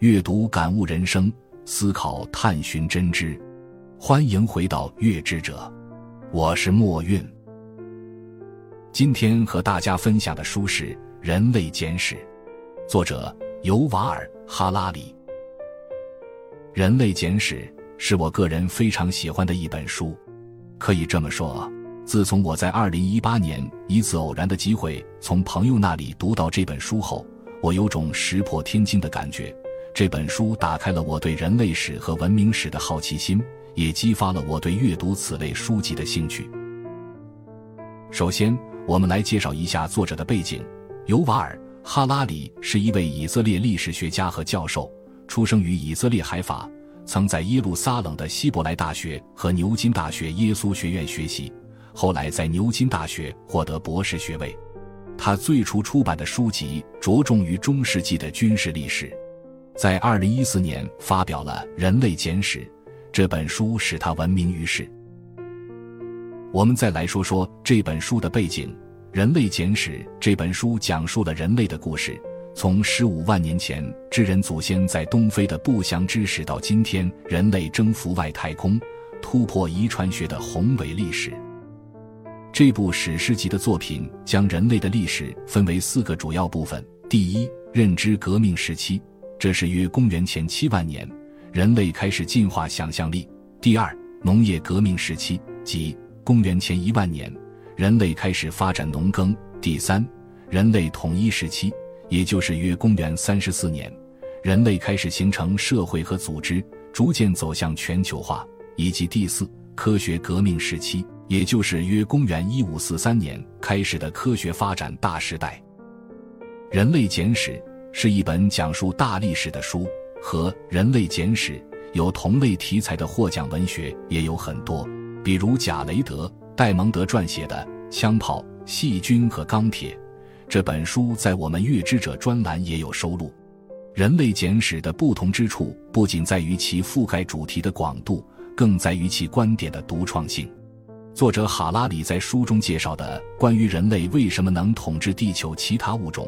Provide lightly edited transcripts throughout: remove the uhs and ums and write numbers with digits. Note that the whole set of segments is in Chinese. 阅读感悟人生，思考探寻真知。欢迎回到阅知者，我是墨韵。今天和大家分享的书是《人类简史》，作者尤瓦尔·哈拉里。《人类简史》是我个人非常喜欢的一本书，可以这么说啊，自从我在2018年一次偶然的机会从朋友那里读到这本书后，我有种石破天惊的感觉。这本书打开了我对人类史和文明史的好奇心，也激发了我对阅读此类书籍的兴趣。首先，我们来介绍一下作者的背景。尤瓦尔·哈拉里是一位以色列历史学家和教授，出生于以色列海法，曾在耶路撒冷的希伯来大学和牛津大学耶稣学院学习，后来在牛津大学获得博士学位。他最初出版的书籍着重于中世纪的军事历史，在2014年发表了《人类简史》，这本书使他闻名于世。我们再来说说这本书的背景。《人类简史》这本书讲述了人类的故事，从15万年前智人祖先在东非的不祥之始到今天人类征服外太空、突破遗传学的宏伟历史。这部史诗级的作品将人类的历史分为四个主要部分。第一，认知革命时期，这是约公元前7万年，人类开始进化想象力。第二，农业革命时期，即公元前1万年，人类开始发展农耕。第三，人类统一时期，也就是约公元34年，人类开始形成社会和组织，逐渐走向全球化。以及第四，科学革命时期，也就是约公元1543年开始的科学发展大时代。《人类简史》是一本讲述大历史的书，和《人类简史》有同类题材的获奖文学也有很多，比如贾雷德·戴蒙德撰写的《枪炮、细菌和钢铁》，这本书在我们阅知者专栏也有收录。《人类简史》的不同之处不仅在于其覆盖主题的广度，更在于其观点的独创性。作者哈拉里在书中介绍的关于人类为什么能统治地球其他物种、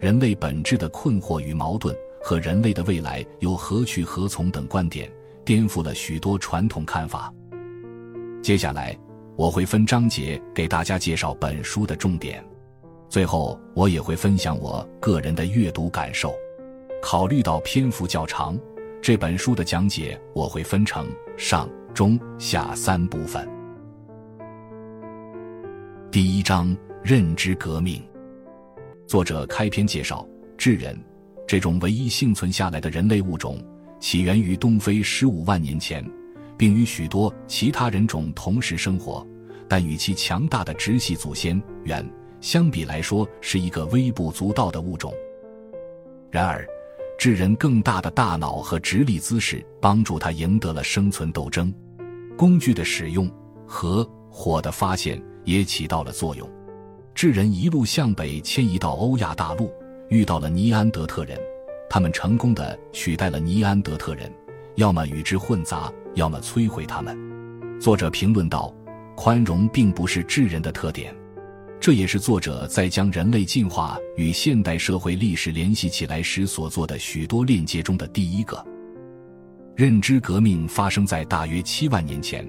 人类本质的困惑与矛盾和人类的未来有何去何从等观点，颠覆了许多传统看法。接下来我会分章节给大家介绍本书的重点，最后我也会分享我个人的阅读感受。考虑到篇幅较长，这本书的讲解我会分成上、中、下三部分。第一章，认知革命。作者开篇介绍，智人这种唯一幸存下来的人类物种起源于东非15万年前，并与许多其他人种同时生活，但与其强大的直系祖先猿相比来说是一个微不足道的物种。然而智人更大的大脑和直立姿势帮助他赢得了生存斗争，工具的使用和火的发现也起到了作用。智人一路向北迁移到欧亚大陆，遇到了尼安德特人，他们成功地取代了尼安德特人，要么与之混杂，要么摧毁他们。作者评论道，宽容并不是智人的特点，这也是作者在将人类进化与现代社会历史联系起来时所做的许多链接中的第一个。认知革命发生在大约7万年前，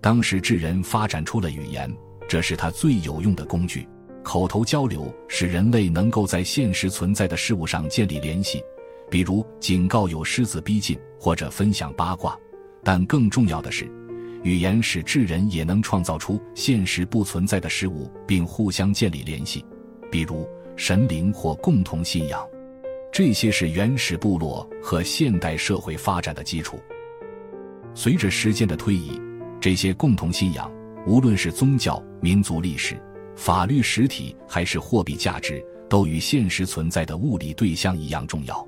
当时智人发展出了语言，这是他最有用的工具。口头交流使人类能够在现实存在的事物上建立联系，比如警告有狮子逼近，或者分享八卦。但更重要的是，语言使智人也能创造出现实不存在的事物并互相建立联系，比如神灵或共同信仰。这些是原始部落和现代社会发展的基础。随着时间的推移，这些共同信仰，无论是宗教、民族历史、法律实体还是货币价值，都与现实存在的物理对象一样重要。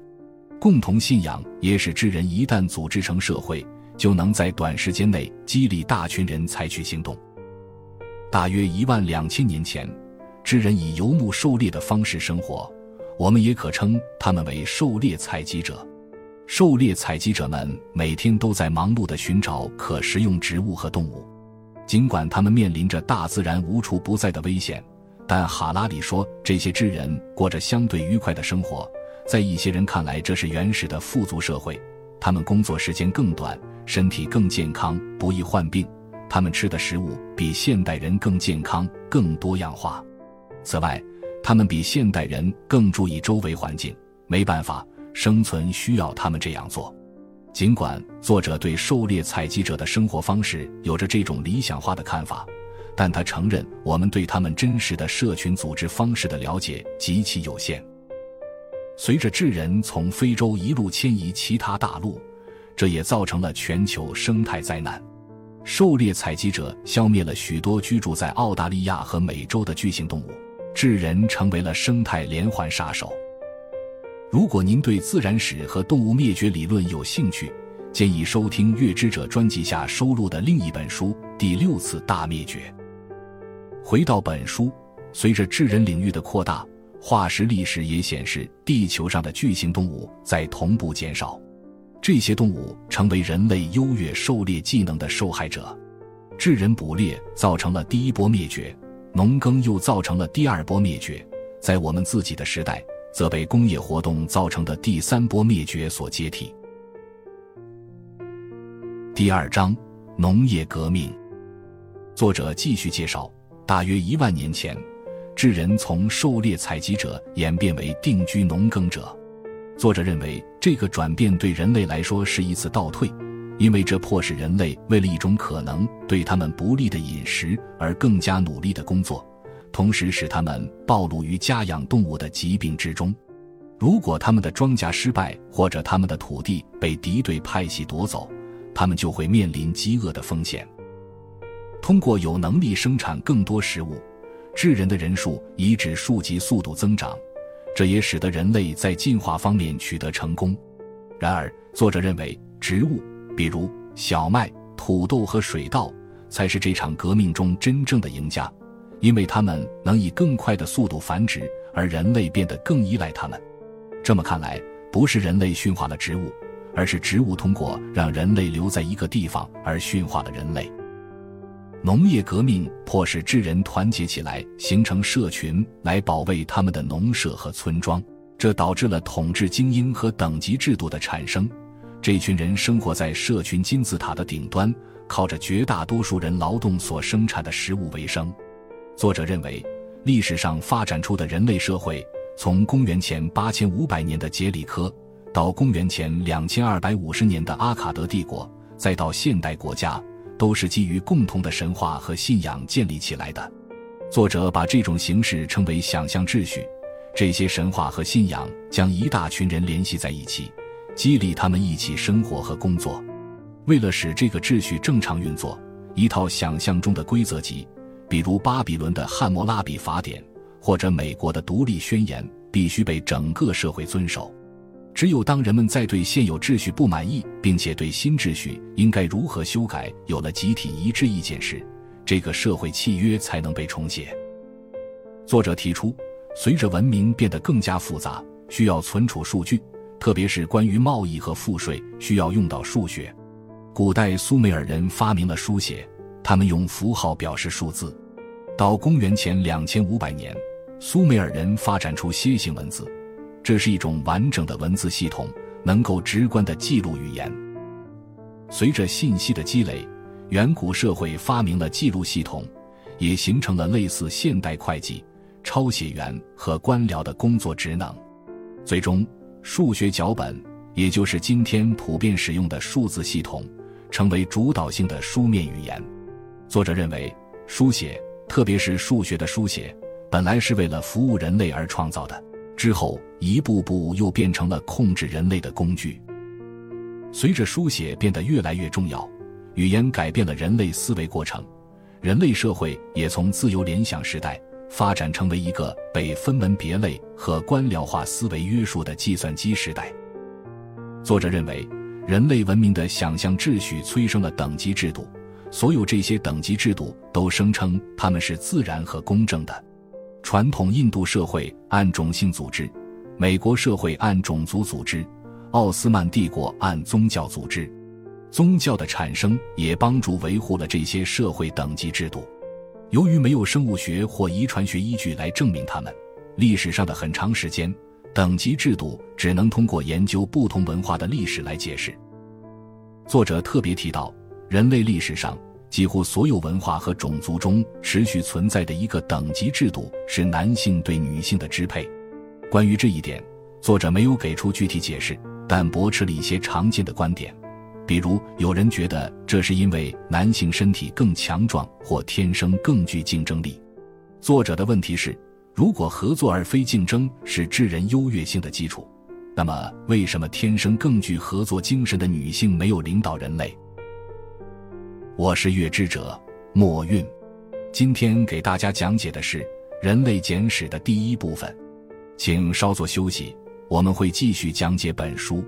共同信仰也使智人一旦组织成社会，就能在短时间内激励大群人采取行动。大约12000年前，智人以游牧狩猎的方式生活，我们也可称他们为狩猎采集者。狩猎采集者们每天都在忙碌地寻找可食用植物和动物，尽管他们面临着大自然无处不在的危险，但哈拉里说，这些智人过着相对愉快的生活，在一些人看来，这是原始的富足社会，他们工作时间更短，身体更健康，不易患病，他们吃的食物比现代人更健康，更多样化。此外，他们比现代人更注意周围环境，没办法，生存需要他们这样做。尽管作者对狩猎采集者的生活方式有着这种理想化的看法，但他承认我们对他们真实的社群组织方式的了解极其有限。随着智人从非洲一路迁移其他大陆，这也造成了全球生态灾难。狩猎采集者消灭了许多居住在澳大利亚和美洲的巨型动物，智人成为了生态连环杀手。如果您对自然史和动物灭绝理论有兴趣，建议收听《月之者》专辑下收录的另一本书《第六次大灭绝》。回到本书，随着智人领域的扩大，化石历史也显示地球上的巨型动物在同步减少，这些动物成为人类优越狩猎技能的受害者。智人捕猎造成了第一波灭绝，农耕又造成了第二波灭绝，在我们自己的时代，则被工业活动造成的第三波灭绝所接替。第二章，农业革命。作者继续介绍，大约1万年前，智人从狩猎采集者演变为定居农耕者。作者认为，这个转变对人类来说是一次倒退，因为这迫使人类为了一种可能对他们不利的饮食而更加努力的工作，同时使他们暴露于家养动物的疾病之中。如果他们的庄稼失败，或者他们的土地被敌对派系夺走，他们就会面临饥饿的风险。通过有能力生产更多食物，智人的人数以指数级速度增长，这也使得人类在进化方面取得成功。然而，作者认为植物，比如小麦、土豆和水稻，才是这场革命中真正的赢家，因为它们能以更快的速度繁殖，而人类变得更依赖它们。这么看来，不是人类驯化了植物，而是植物通过让人类留在一个地方而驯化了人类。农业革命迫使智人团结起来，形成社群来保卫他们的农舍和村庄，这导致了统治精英和等级制度的产生。这群人生活在社群金字塔的顶端，靠着绝大多数人劳动所生产的食物为生。作者认为，历史上发展出的人类社会，从公元前8500年的杰里科，到公元前2250年的阿卡德帝国，再到现代国家，都是基于共同的神话和信仰建立起来的。作者把这种形式称为想象秩序，这些神话和信仰将一大群人联系在一起，激励他们一起生活和工作。为了使这个秩序正常运作，一套想象中的规则集，比如巴比伦的汉谟拉比法典，或者美国的独立宣言，必须被整个社会遵守。只有当人们在对现有秩序不满意，并且对新秩序应该如何修改有了集体一致意见时，这个社会契约才能被重写。作者提出，随着文明变得更加复杂，需要存储数据，特别是关于贸易和赋税，需要用到数学。古代苏美尔人发明了书写，他们用符号表示数字。到公元前2500年，苏美尔人发展出楔形文字，这是一种完整的文字系统，能够直观地记录语言。随着信息的积累，远古社会发明了记录系统，也形成了类似现代会计、抄写员和官僚的工作职能。最终，数学脚本，也就是今天普遍使用的数字系统，成为主导性的书面语言。作者认为，书写，特别是数学的书写，本来是为了服务人类而创造的，之后一步步又变成了控制人类的工具。随着书写变得越来越重要，语言改变了人类思维过程，人类社会也从自由联想时代发展成为一个被分门别类和官僚化思维约束的计算机时代。作者认为，人类文明的想象秩序催生了等级制度，所有这些等级制度都声称他们是自然和公正的。传统印度社会按种姓组织，美国社会按种族组织，奥斯曼帝国按宗教组织。宗教的产生也帮助维护了这些社会等级制度。由于没有生物学或遗传学依据来证明它们，历史上的很长时间，等级制度只能通过研究不同文化的历史来解释。作者特别提到，人类历史上几乎所有文化和种族中持续存在的一个等级制度是男性对女性的支配。关于这一点，作者没有给出具体解释，但驳斥了一些常见的观点，比如有人觉得这是因为男性身体更强壮或天生更具竞争力。作者的问题是，如果合作而非竞争是致人优越性的基础，那么为什么天生更具合作精神的女性没有领导人类？我是月之者，墨韵。今天给大家讲解的是《人类简史》的第一部分，请稍作休息，我们会继续讲解本书。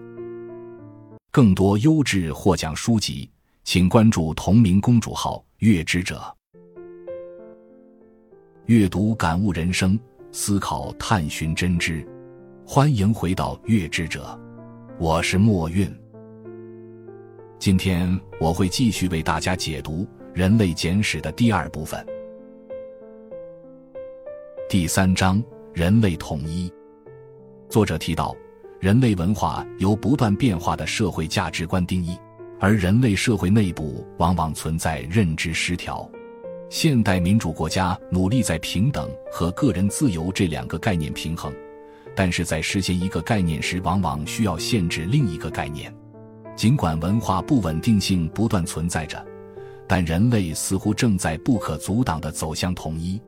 更多优质获奖书籍，请关注同名公众号“月之者”。阅读感悟人生，思考探寻真知。欢迎回到《月之者》，我是墨韵。今天我会继续为大家解读《人类简史》的第二部分。第三章：人类统一。作者提到，人类文化由不断变化的社会价值观定义，而人类社会内部往往存在认知失调。现代民主国家努力在平等和个人自由这两个概念平衡，但是在实现一个概念时，往往需要限制另一个概念。尽管文化不稳定性不断存在着，但人类似乎正在不可阻挡地走向统一。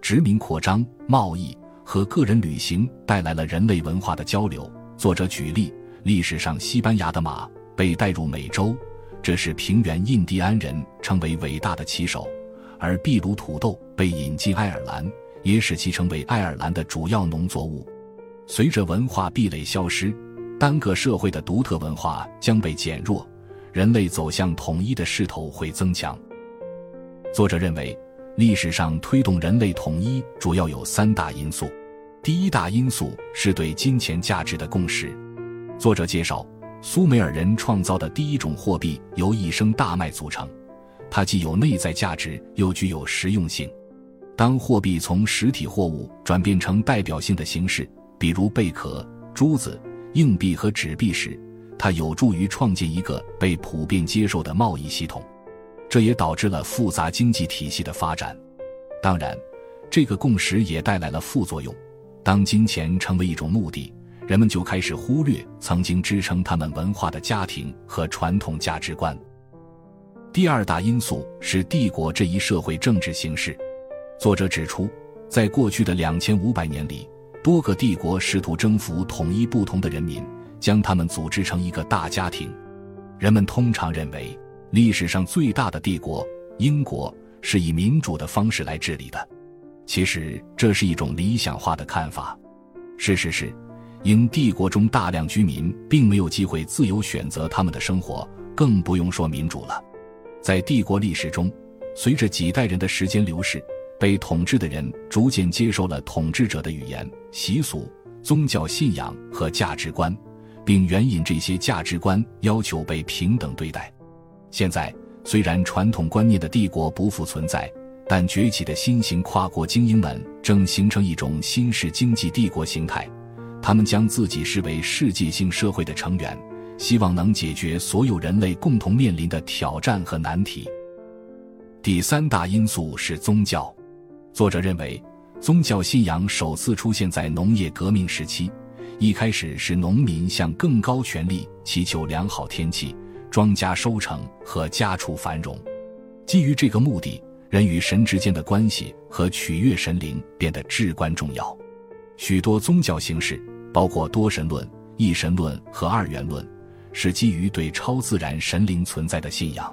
殖民扩张、贸易和个人旅行带来了人类文化的交流。作者举例，历史上西班牙的马被带入美洲，这是平原印第安人称为伟大的骑手，而秘鲁土豆被引进爱尔兰，也使其成为爱尔兰的主要农作物。随着文化壁垒消失，单个社会的独特文化将被减弱，人类走向统一的势头会增强。作者认为，历史上推动人类统一主要有三大因素。第一大因素是对金钱价值的共识。作者介绍，苏美尔人创造的第一种货币由一升大麦组成，它既有内在价值，又具有实用性。当货币从实体货物转变成代表性的形式，比如贝壳、珠子、硬币和纸币时，它有助于创建一个被普遍接受的贸易系统，这也导致了复杂经济体系的发展。当然，这个共识也带来了副作用，当金钱成为一种目的，人们就开始忽略曾经支撑他们文化的家庭和传统价值观。第二大因素是帝国这一社会政治形式。作者指出，在过去的2500年里，多个帝国试图征服统一不同的人民，将他们组织成一个大家庭。人们通常认为，历史上最大的帝国英国是以民主的方式来治理的。其实这是一种理想化的看法。事实是，英帝国中大量居民并没有机会自由选择他们的生活，更不用说民主了。在帝国历史中，随着几代人的时间流逝，被统治的人逐渐接受了统治者的语言、习俗、宗教信仰和价值观，并援引这些价值观要求被平等对待。现在，虽然传统观念的帝国不复存在，但崛起的新型跨国精英们正形成一种新式经济帝国形态，他们将自己视为世界性社会的成员，希望能解决所有人类共同面临的挑战和难题。第三大因素是宗教。作者认为，宗教信仰首次出现在农业革命时期，一开始是农民向更高权力祈求良好天气、庄稼收成和家畜繁荣。基于这个目的，人与神之间的关系和取悦神灵变得至关重要。许多宗教形式，包括多神论、一神论和二元论，是基于对超自然神灵存在的信仰。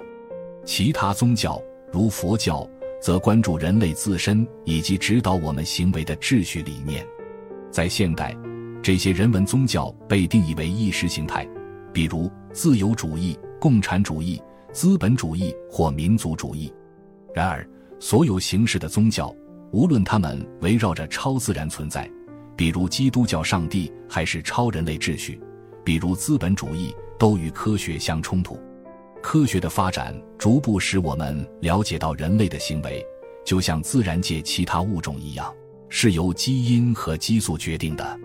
其他宗教，如佛教，则关注人类自身以及指导我们行为的秩序理念。在现代，这些人文宗教被定义为意识形态，比如自由主义、共产主义、资本主义或民族主义。然而，所有形式的宗教，无论它们围绕着超自然存在，比如基督教上帝，还是超人类秩序，比如资本主义，都与科学相冲突。科学的发展逐步使我们了解到，人类的行为就像自然界其他物种一样，是由基因和激素决定的。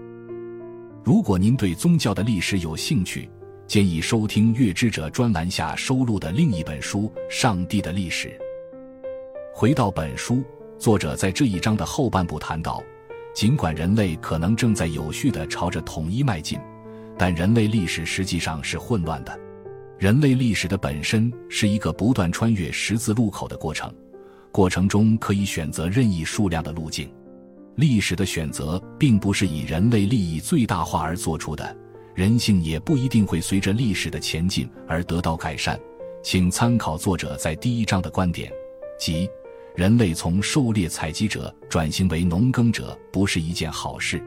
如果您对宗教的历史有兴趣，建议收听月之者专栏下收录的另一本书《上帝的历史》。回到本书，作者在这一章的后半部谈到，尽管人类可能正在有序地朝着统一迈进，但人类历史实际上是混乱的。人类历史的本身是一个不断穿越十字路口的过程，过程中可以选择任意数量的路径。历史的选择并不是以人类利益最大化而做出的，人性也不一定会随着历史的前进而得到改善。请参考作者在第一章的观点，即人类从狩猎采集者转型为农耕者不是一件好事。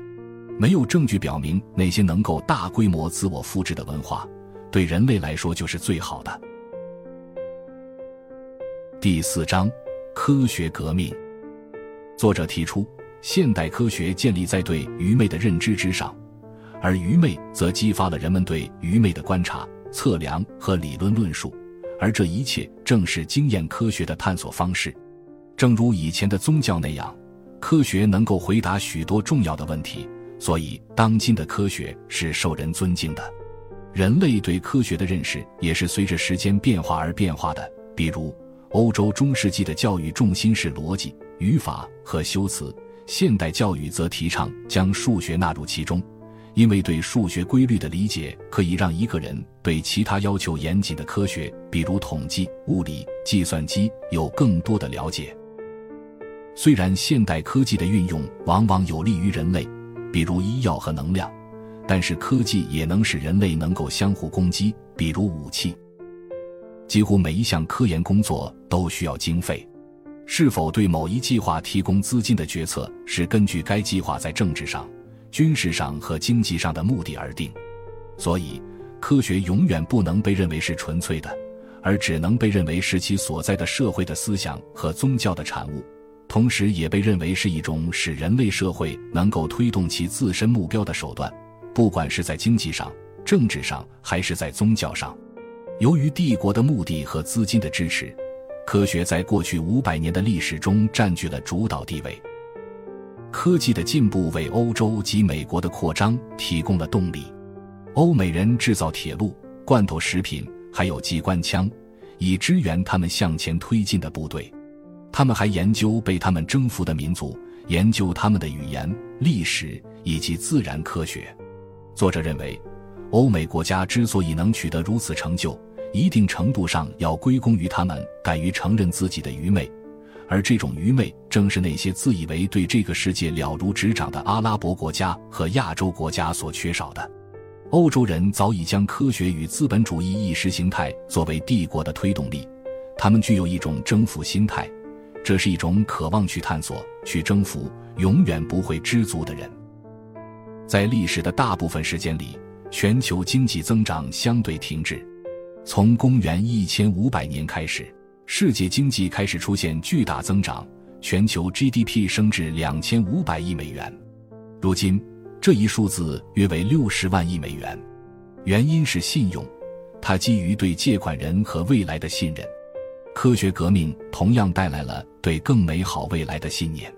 没有证据表明那些能够大规模自我复制的文化对人类来说就是最好的。第四章，科学革命。作者提出，现代科学建立在对愚昧的认知之上，而愚昧则激发了人们对愚昧的观察、测量和理论论述，而这一切正是经验科学的探索方式。正如以前的宗教那样，科学能够回答许多重要的问题，所以当今的科学是受人尊敬的。人类对科学的认识也是随着时间变化而变化的，比如欧洲中世纪的教育重心是逻辑、语法和修辞，现代教育则提倡将数学纳入其中，因为对数学规律的理解可以让一个人对其他要求严谨的科学，比如统计、物理、计算机有更多的了解。虽然现代科技的运用往往有利于人类，比如医药和能量，但是科技也能使人类能够相互攻击，比如武器。几乎每一项科研工作都需要经费，是否对某一计划提供资金的决策是根据该计划在政治上、军事上和经济上的目的而定。所以，科学永远不能被认为是纯粹的，而只能被认为是其所在的社会的思想和宗教的产物。同时也被认为是一种使人类社会能够推动其自身目标的手段，不管是在经济上、政治上还是在宗教上。由于帝国的目的和资金的支持，科学在过去500年的历史中占据了主导地位。科技的进步为欧洲及美国的扩张提供了动力。欧美人制造铁路、罐头食品还有机关枪，以支援他们向前推进的部队。他们还研究被他们征服的民族，研究他们的语言、历史以及自然科学。作者认为，欧美国家之所以能取得如此成就，一定程度上要归功于他们敢于承认自己的愚昧，而这种愚昧正是那些自以为对这个世界了如指掌的阿拉伯国家和亚洲国家所缺少的。欧洲人早已将科学与资本主义意识形态作为帝国的推动力，他们具有一种征服心态，这是一种渴望去探索、去征服、永远不会知足的人。在历史的大部分时间里，全球经济增长相对停滞。从公元1500年开始，世界经济开始出现巨大增长，全球 GDP 升至2500亿美元。如今，这一数字约为60万亿美元。原因是信用，它基于对借款人和未来的信任。科学革命同样带来了对更美好未来的信念。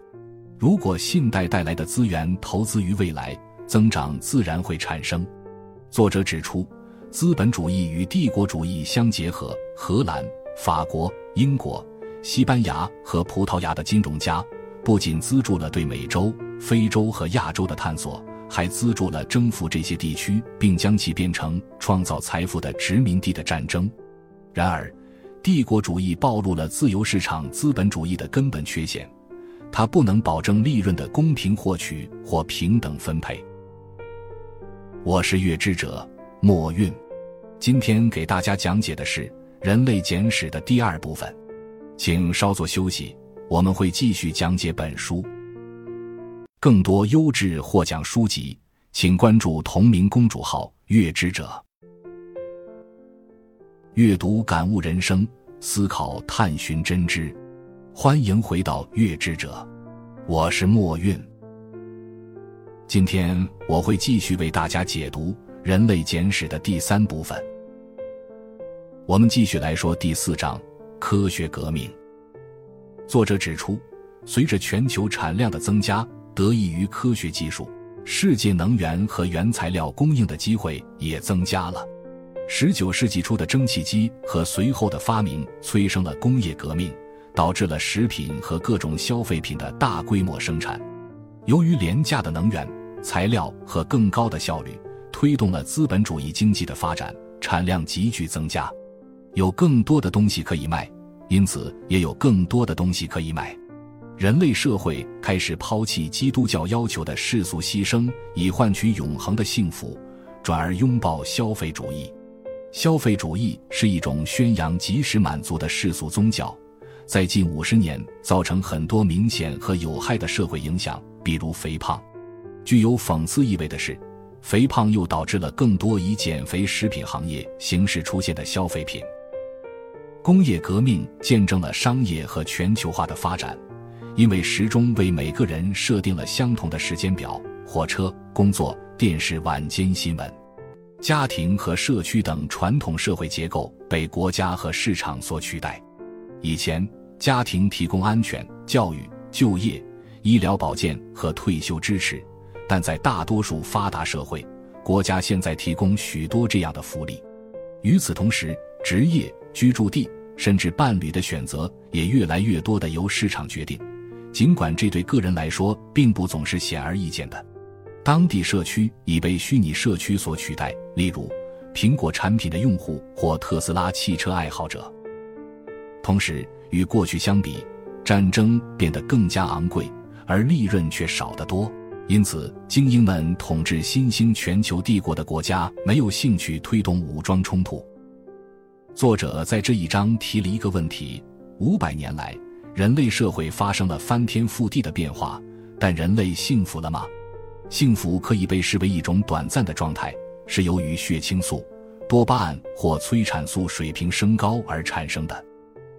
如果信贷带来的资源投资于未来，增长自然会产生。作者指出，资本主义与帝国主义相结合，荷兰、法国、英国、西班牙和葡萄牙的金融家不仅资助了对美洲、非洲和亚洲的探索，还资助了征服这些地区并将其变成创造财富的殖民地的战争。然而，帝国主义暴露了自由市场资本主义的根本缺陷，它不能保证利润的公平获取或平等分配。我是月之者，墨韵。今天给大家讲解的是人类简史的第2部分，请稍作休息，我们会继续讲解本书。更多优质获奖书籍，请关注同名公众号“月之者”。阅读感悟人生，思考探寻真知，欢迎回到月之者，我是墨韵。今天我会继续为大家解读人类简史的第3部分。我们继续来说第4章，科学革命。作者指出，随着全球产量的增加，得益于科学技术，世界能源和原材料供应的机会也增加了。19世纪初的蒸汽机和随后的发明催生了工业革命，导致了食品和各种消费品的大规模生产。由于廉价的能源、材料和更高的效率，推动了资本主义经济的发展，产量急剧增加。有更多的东西可以卖，因此也有更多的东西可以买。人类社会开始抛弃基督教要求的世俗牺牲，以换取永恒的幸福，转而拥抱消费主义。消费主义是一种宣扬及时满足的世俗宗教，在近50年造成很多明显和有害的社会影响，比如肥胖。具有讽刺意味的是，肥胖又导致了更多以减肥食品行业形式出现的消费品。工业革命见证了商业和全球化的发展。因为时钟为每个人设定了相同的时间表，火车、工作、电视、晚间新闻、家庭和社区等传统社会结构被国家和市场所取代。以前，家庭提供安全、教育、就业、医疗保健和退休支持，但在大多数发达社会，国家现在提供许多这样的福利。与此同时，职业、居住地，甚至伴侣的选择也越来越多地由市场决定。尽管这对个人来说并不总是显而易见的，当地社区已被虚拟社区所取代，例如苹果产品的用户或特斯拉汽车爱好者。同时，与过去相比，战争变得更加昂贵，而利润却少得多。因此，精英们统治新兴全球帝国的国家没有兴趣推动武装冲突。作者在这一章提了一个问题：500年来，人类社会发生了翻天覆地的变化，但人类幸福了吗？幸福可以被视为一种短暂的状态，是由于血清素、多巴胺或催产素水平升高而产生的。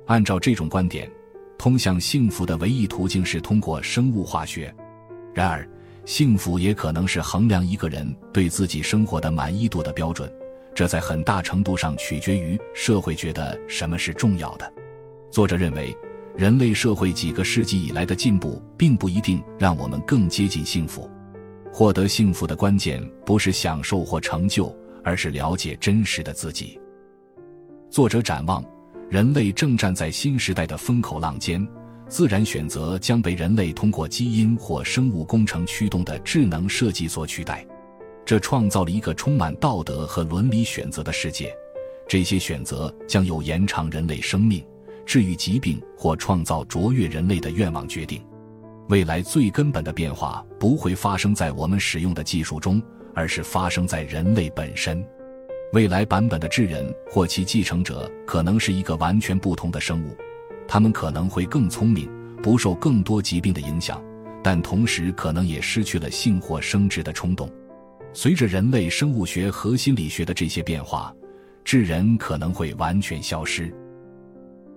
按照这种观点，通向幸福的唯一途径是通过生物化学。然而，幸福也可能是衡量一个人对自己生活的满意度的标准，这在很大程度上取决于社会觉得什么是重要的。作者认为，人类社会几个世纪以来的进步并不一定让我们更接近幸福。获得幸福的关键不是享受或成就，而是了解真实的自己。作者展望，人类正站在新时代的风口浪尖，自然选择将被人类通过基因或生物工程驱动的智能设计所取代。这创造了一个充满道德和伦理选择的世界，这些选择将有延长人类生命、治愈疾病或创造卓越人类的愿望决定。未来最根本的变化不会发生在我们使用的技术中，而是发生在人类本身。未来版本的智人或其继承者可能是一个完全不同的生物，他们可能会更聪明，不受更多疾病的影响，但同时可能也失去了性或生殖的冲动。随着人类生物学和心理学的这些变化，智人可能会完全消失。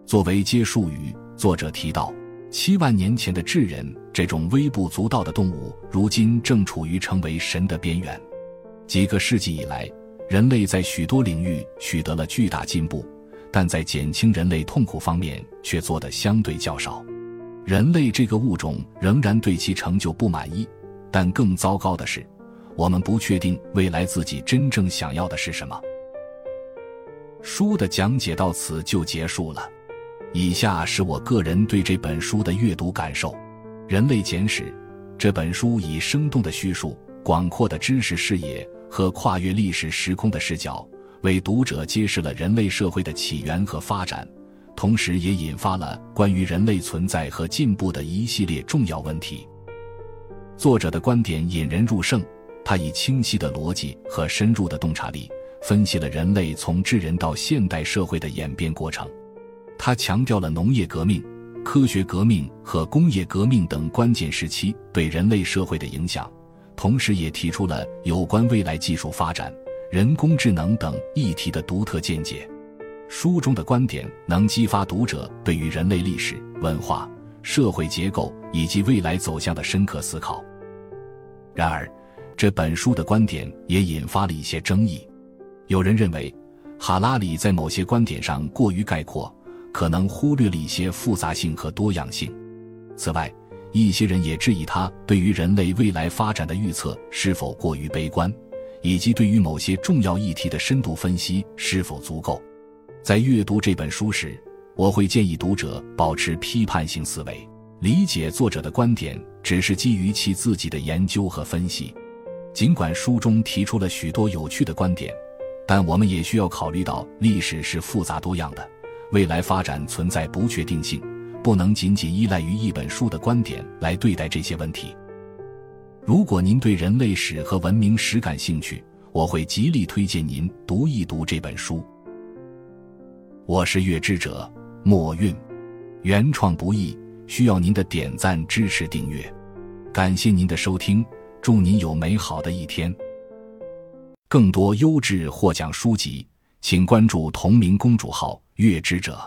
作为结束语，作者提到，7万年前的智人这种微不足道的动物，如今正处于成为神的边缘。几个世纪以来，人类在许多领域取得了巨大进步，但在减轻人类痛苦方面却做得相对较少。人类这个物种仍然对其成就不满意，但更糟糕的是，我们不确定未来自己真正想要的是什么。书的讲解到此就结束了。以下是我个人对这本书的阅读感受。《人类简史》这本书以生动的叙述、广阔的知识视野和跨越历史时空的视角，为读者揭示了人类社会的起源和发展，同时也引发了关于人类存在和进步的一系列重要问题。作者的观点引人入胜，他以清晰的逻辑和深入的洞察力，分析了人类从智人到现代社会的演变过程。他强调了农业革命、科学革命和工业革命等关键时期对人类社会的影响，同时也提出了有关未来技术发展、人工智能等议题的独特见解。书中的观点能激发读者对于人类历史、文化、社会结构以及未来走向的深刻思考。然而，这本书的观点也引发了一些争议。有人认为，哈拉里在某些观点上过于概括，可能忽略了一些复杂性和多样性。此外，一些人也质疑他对于人类未来发展的预测是否过于悲观，以及对于某些重要议题的深度分析是否足够。在阅读这本书时，我会建议读者保持批判性思维，理解作者的观点只是基于其自己的研究和分析。尽管书中提出了许多有趣的观点，但我们也需要考虑到历史是复杂多样的，未来发展存在不确定性，不能仅仅依赖于一本书的观点来对待这些问题。如果您对人类史和文明史感兴趣，我会极力推荐您读一读这本书。我是阅知者，墨韵，原创不易，需要您的点赞、支持、订阅。感谢您的收听，祝您有美好的一天。更多优质获奖书籍，请关注同名公众号阅知者。